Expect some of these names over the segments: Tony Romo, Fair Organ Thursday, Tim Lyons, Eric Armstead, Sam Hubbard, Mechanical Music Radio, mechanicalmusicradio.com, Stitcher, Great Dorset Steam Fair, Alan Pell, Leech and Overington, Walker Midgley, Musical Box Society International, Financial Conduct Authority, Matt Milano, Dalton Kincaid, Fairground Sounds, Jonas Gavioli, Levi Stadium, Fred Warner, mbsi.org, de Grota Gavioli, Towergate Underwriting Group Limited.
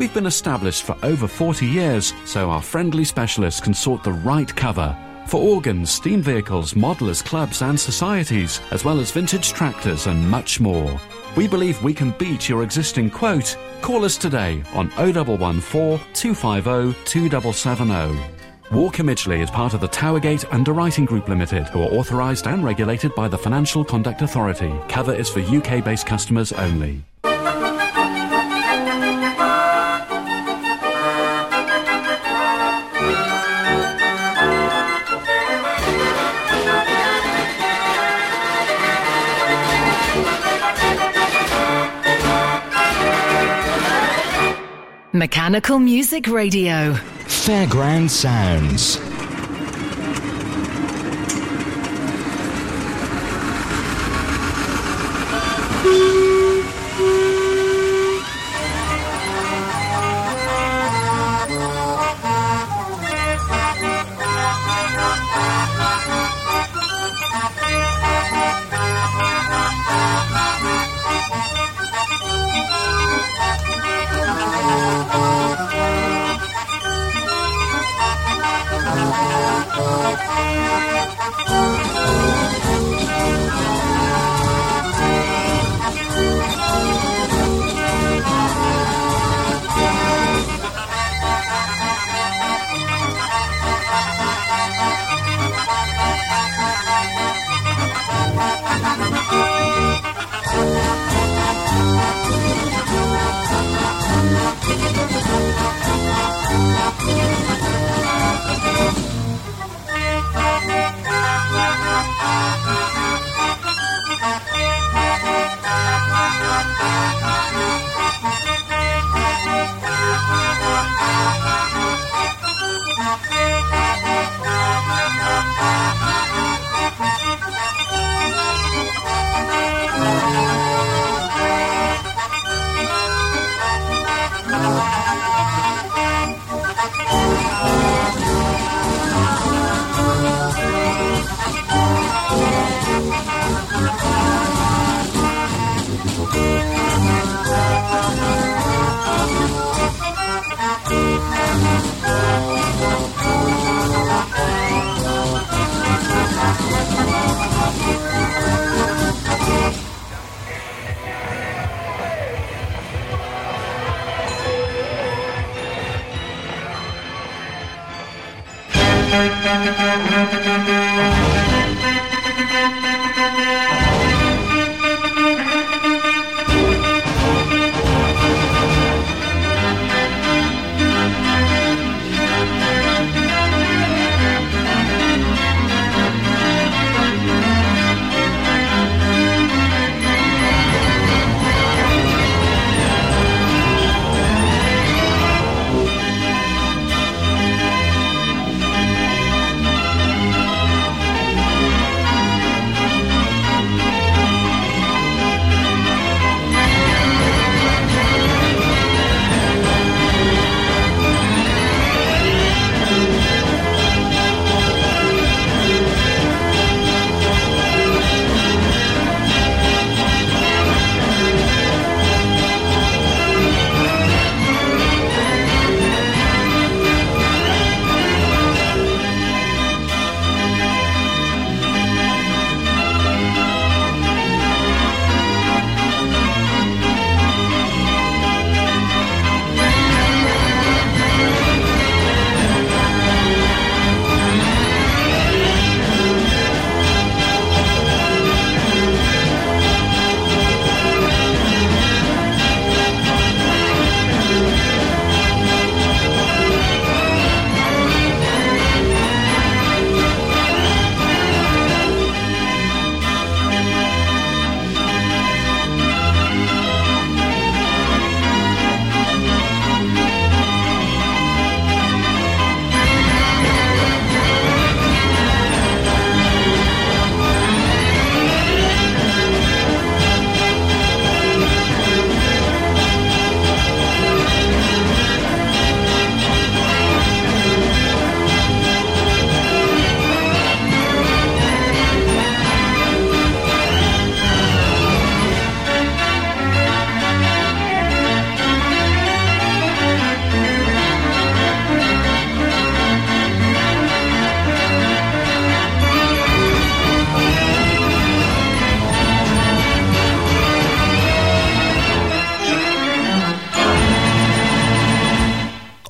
We've been established for over 40 years, so our friendly specialists can sort the right cover for organs, steam vehicles, modelers, clubs and societies, as well as vintage tractors and much more. We believe we can beat your existing quote. Call us today on 0114 250 2770. Walker Midgley is part of the Towergate Underwriting Group Limited, who are authorised and regulated by the Financial Conduct Authority. Cover is for UK-based customers only. Mechanical Music Radio. Fairground Sounds.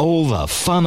all the fun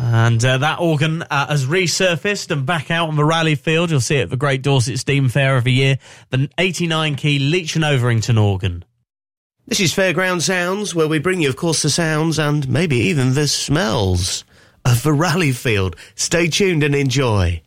And that organ has resurfaced and back out on the rally field. You'll see it at the Great Dorset Steam Fair every year. The 89-key Leech and Overington organ. This is Fairground Sounds, where we bring you, of course, the sounds and maybe even the smells of the rally field. Stay tuned and enjoy.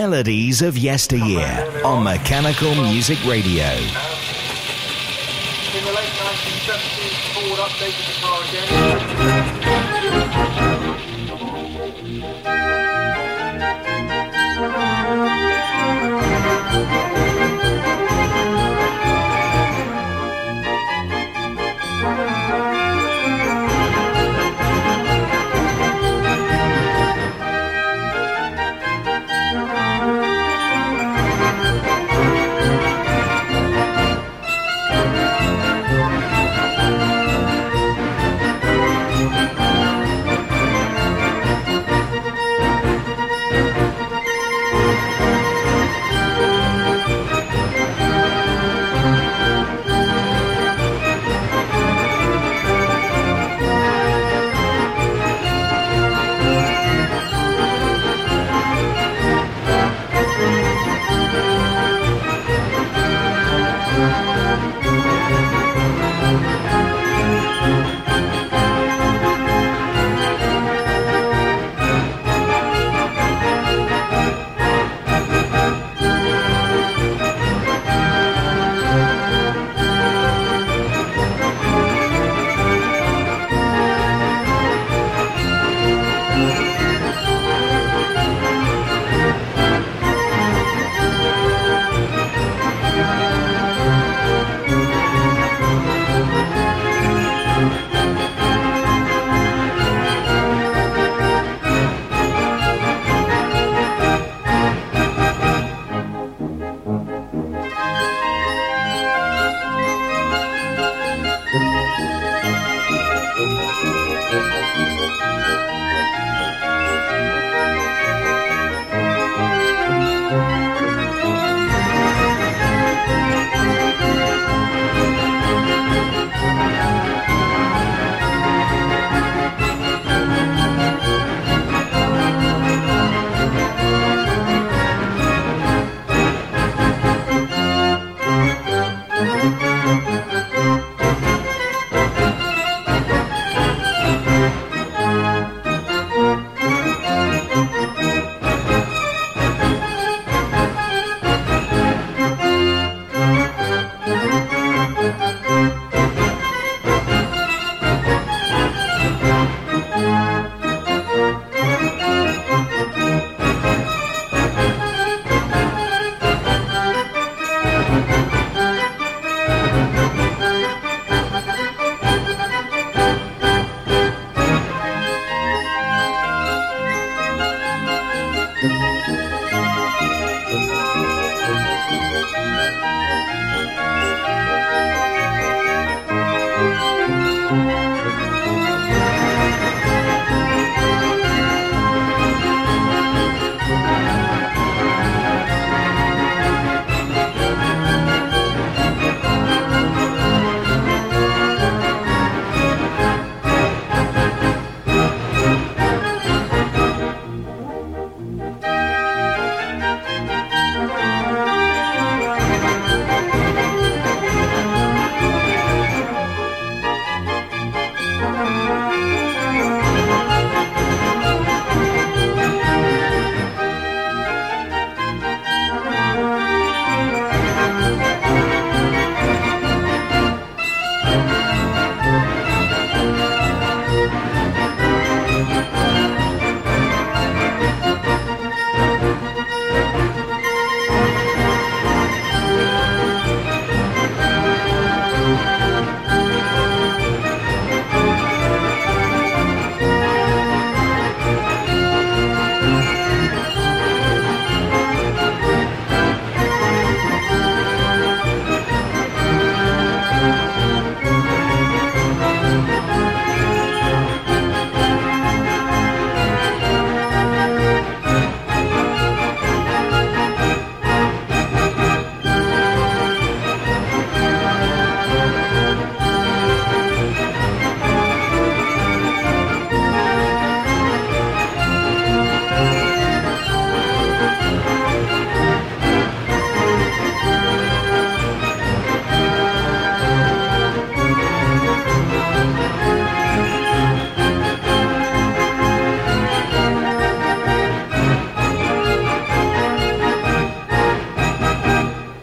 melodies of yesteryear on Mechanical Music Radio. In the late 1970s, Ford updated the car again.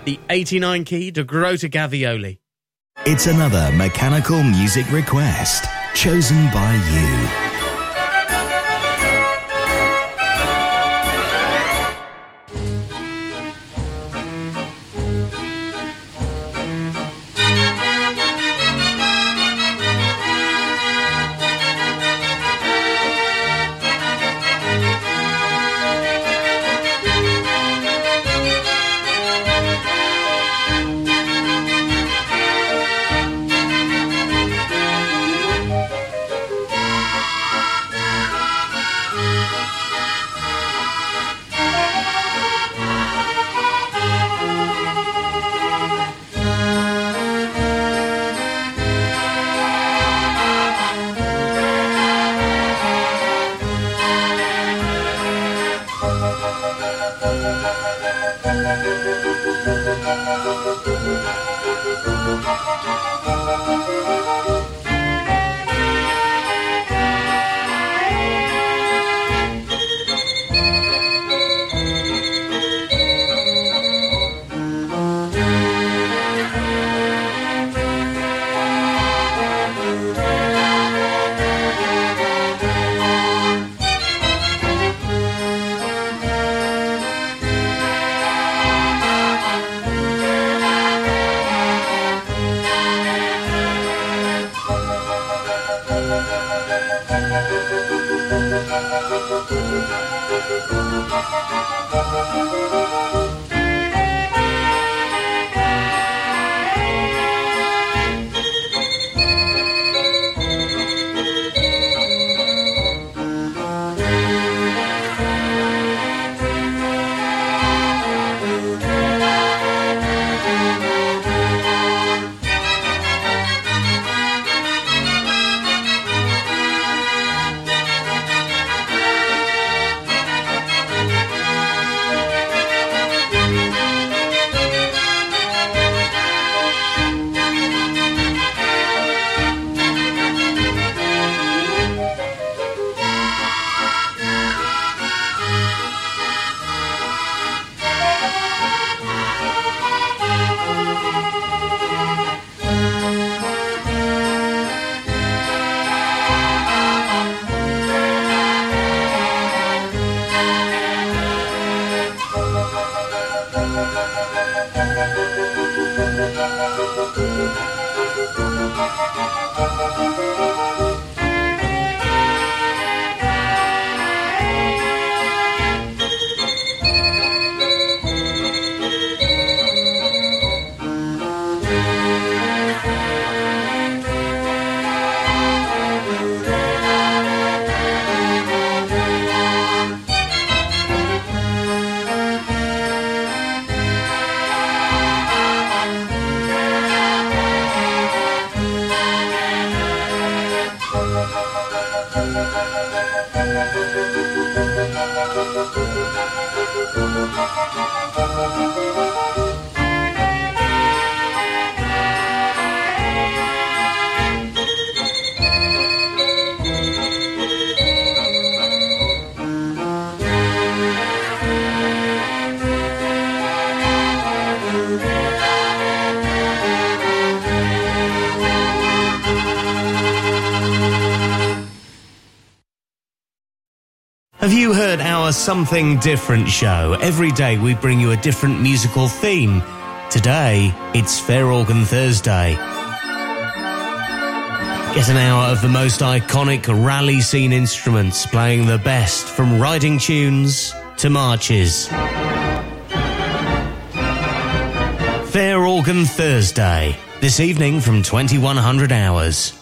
the 89 key de Grota Gavioli. It's another mechanical music request chosen by you. Something Different show. Every day we bring you a different musical theme. Today, it's Fair Organ Thursday. Get an hour of the most iconic rally scene instruments playing the best, from riding tunes to marches. Fair Organ Thursday, this evening from 2100 hours.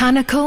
Mechanical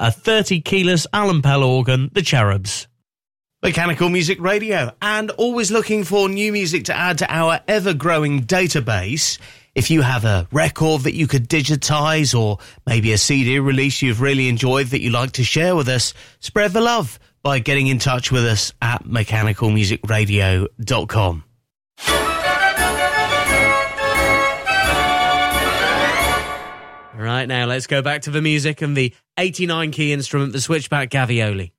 A 30-keyless Alan Pell organ, the Cherubs. Mechanical Music Radio, and always looking for new music to add to our ever-growing database. If you have a record that you could digitise, or maybe a CD release you've really enjoyed that you'd like to share with us, spread the love by getting in touch with us at mechanicalmusicradio.com. Right, now let's go back to the music and the 89-key instrument, the switchback Gavioli.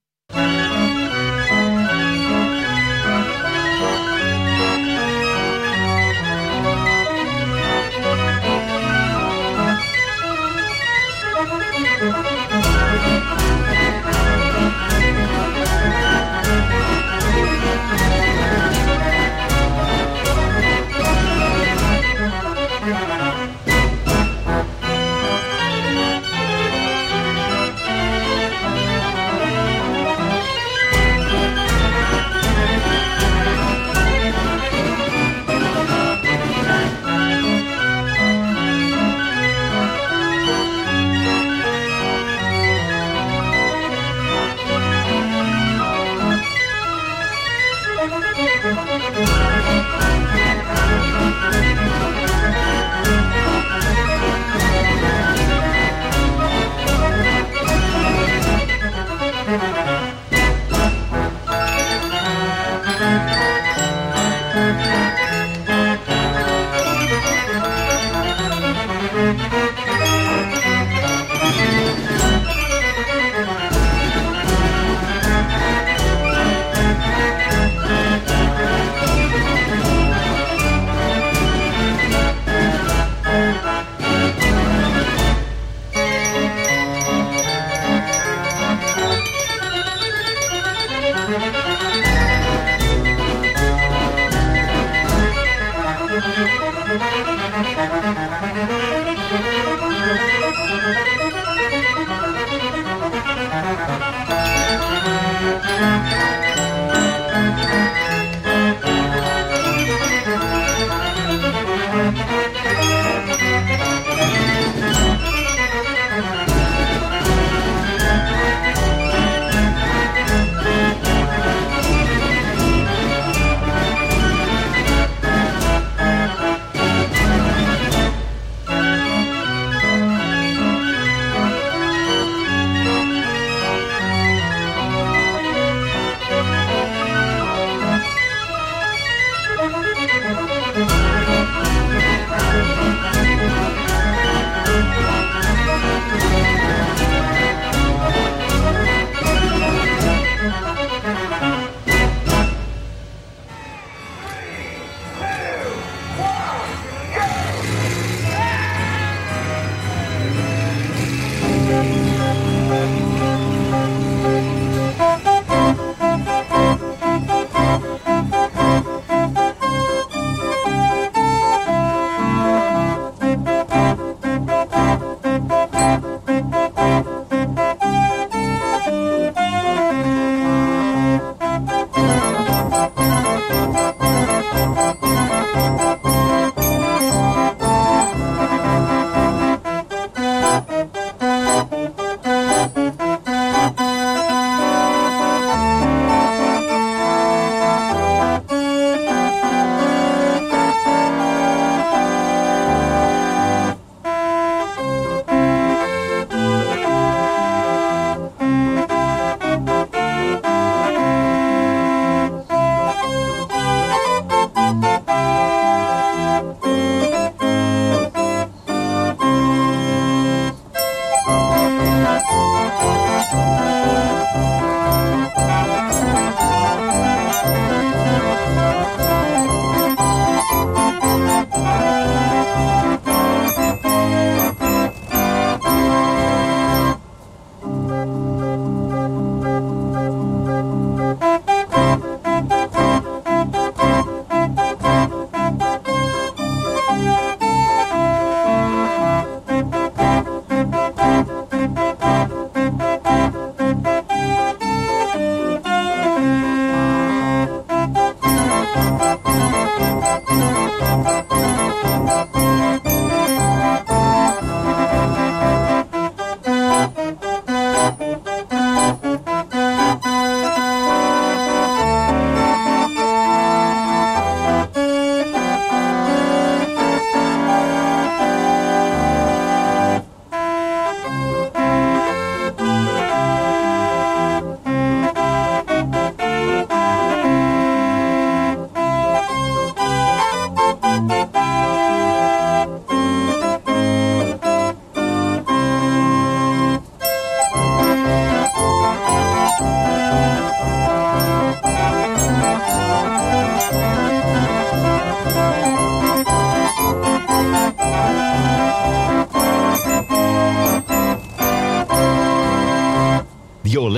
You're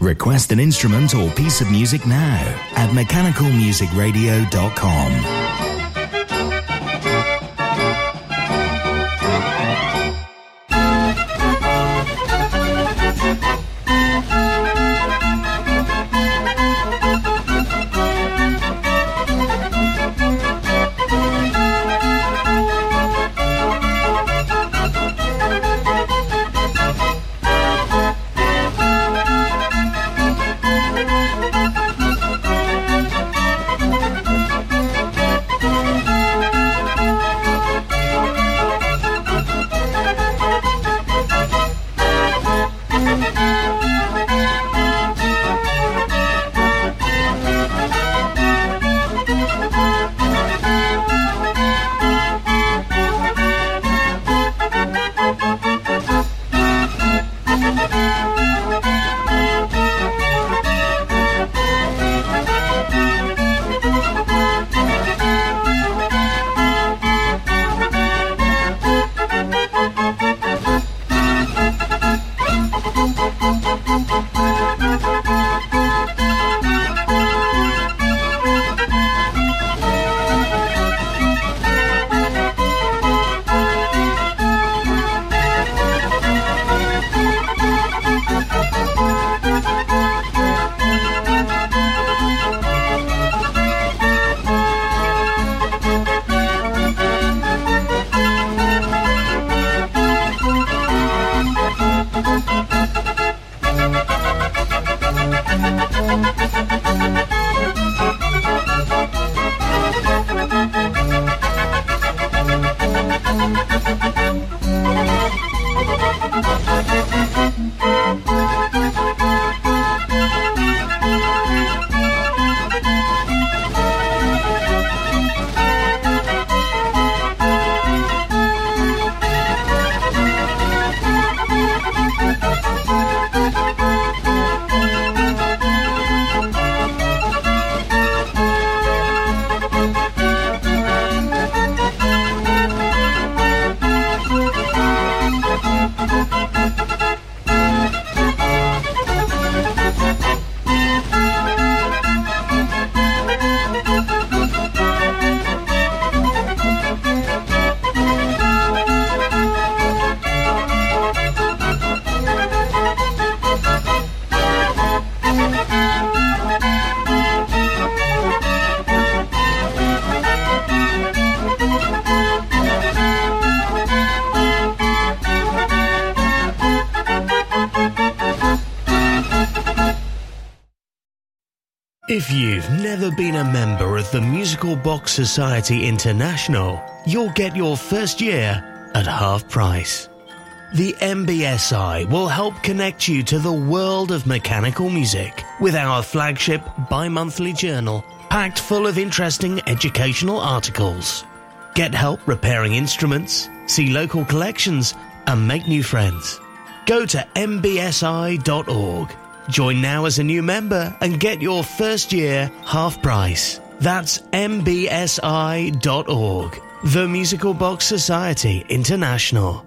Request an instrument or piece of music now at mechanicalmusicradio.com. If you've never been a member of the Musical Box Society International, you'll get your first year at half price. The MBSI will help connect you to the world of mechanical music with our flagship bi-monthly journal packed full of interesting educational articles. Get help repairing instruments, see local collections, and make new friends. Go to mbsi.org. Join now as a new member and get your first year half price. That's mbsi.org, the Musical Box Society International.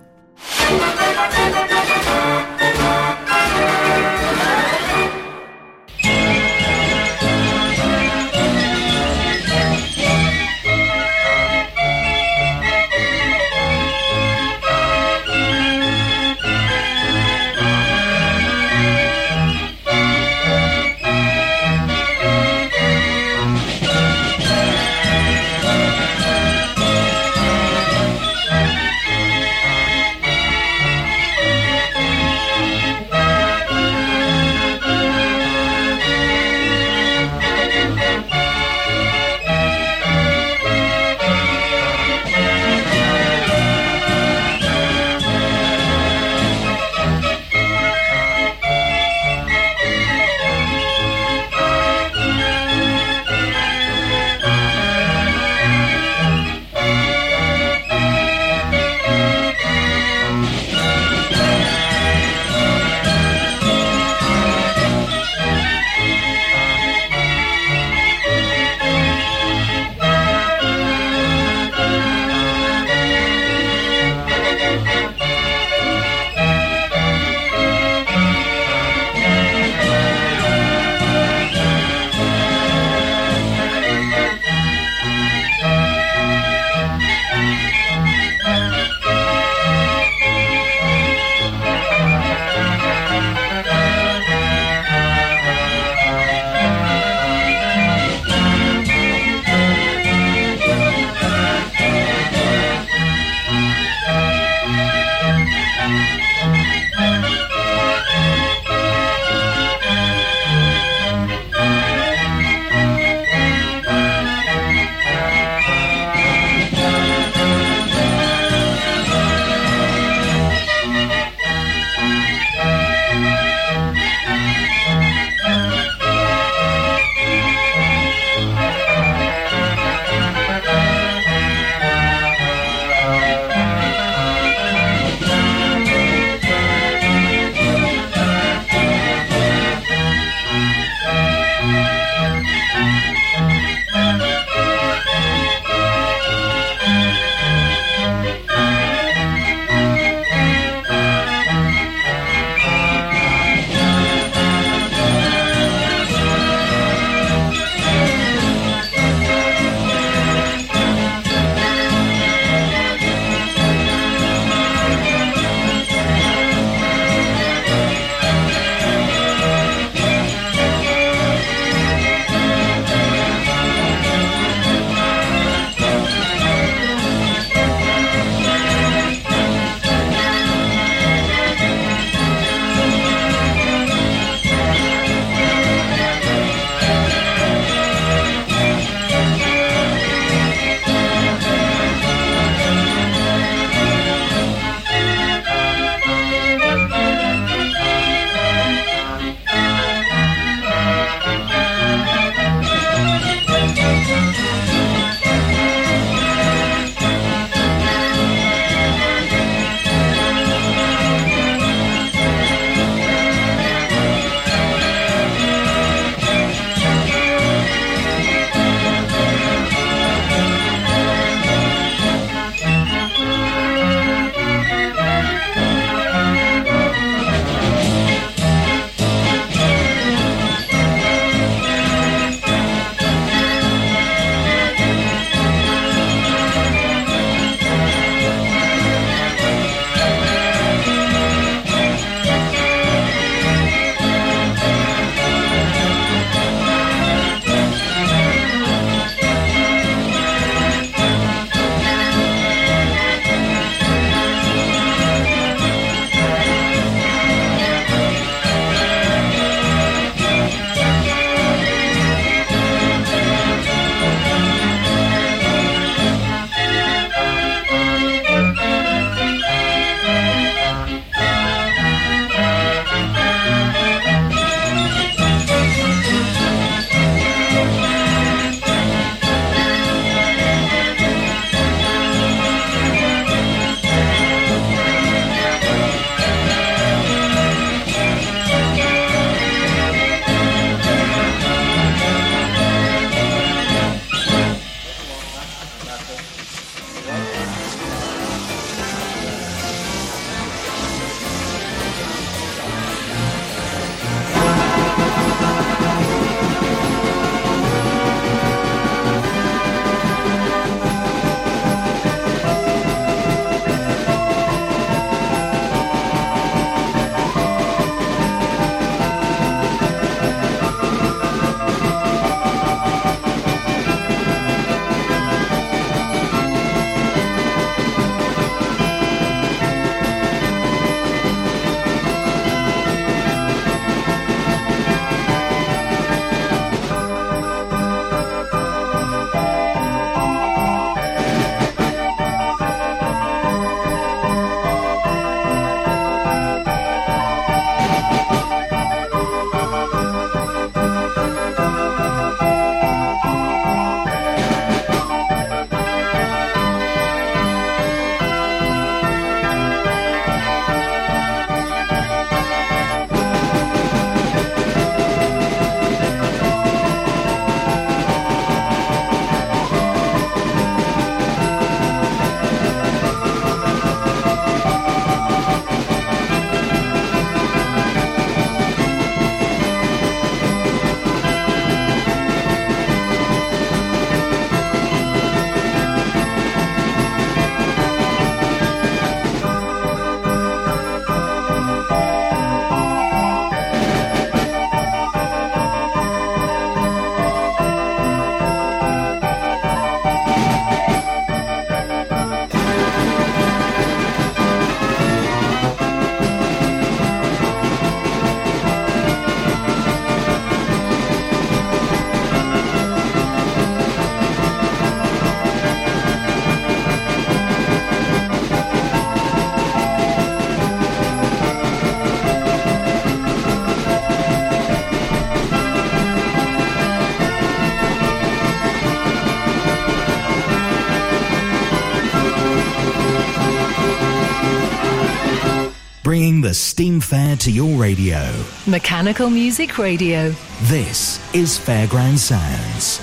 Steam Fair to your radio. Mechanical Music Radio. This is Fairground Sounds.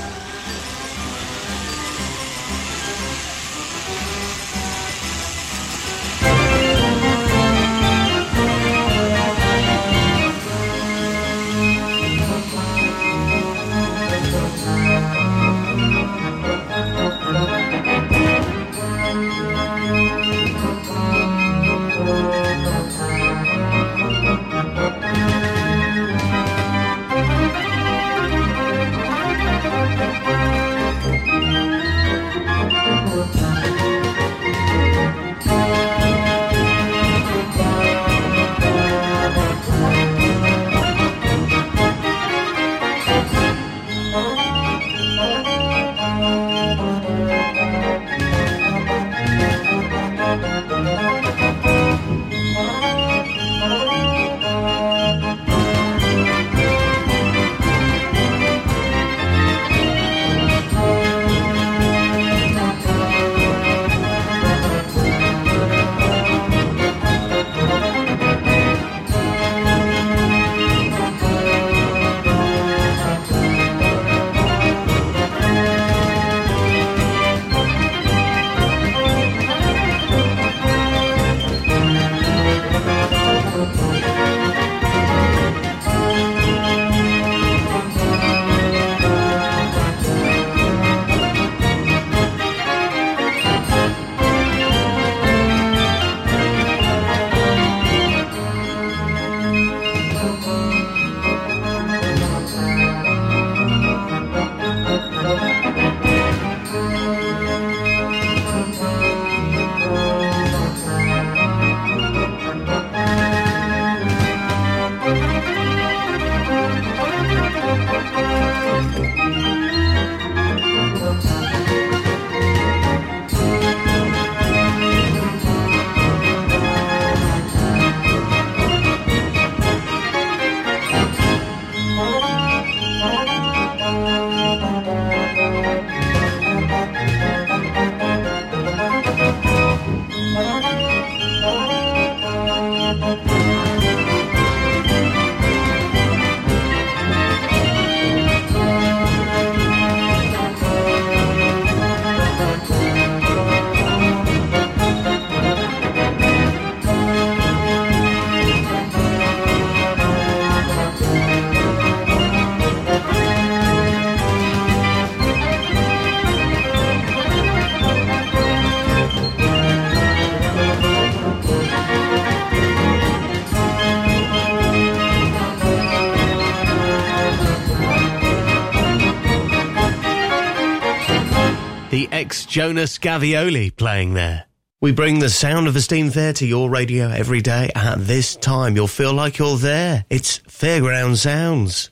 Jonas Gavioli playing there. We bring the sound of the Steam Fair to your radio every day at this time. You'll feel like you're there. It's Fairground Sounds.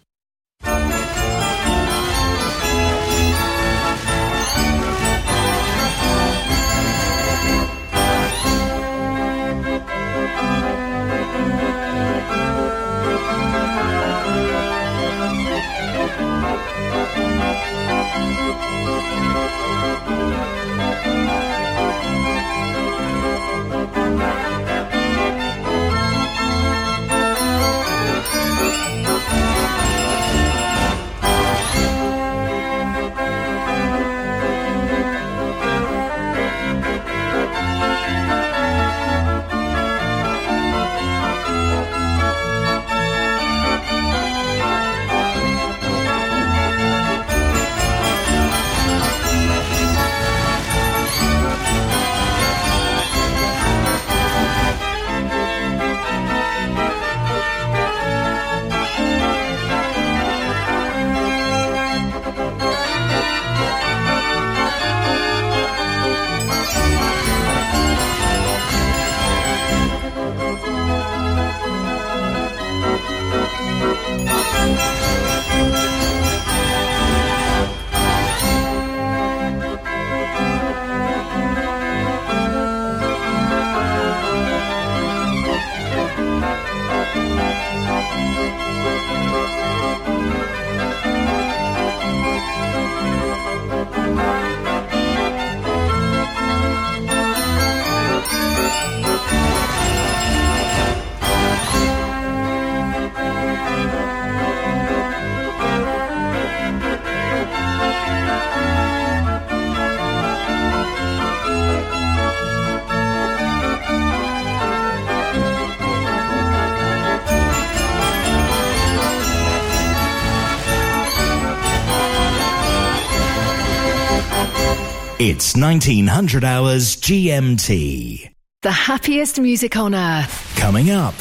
It's 1900 hours GMT. The happiest music on earth. Coming up.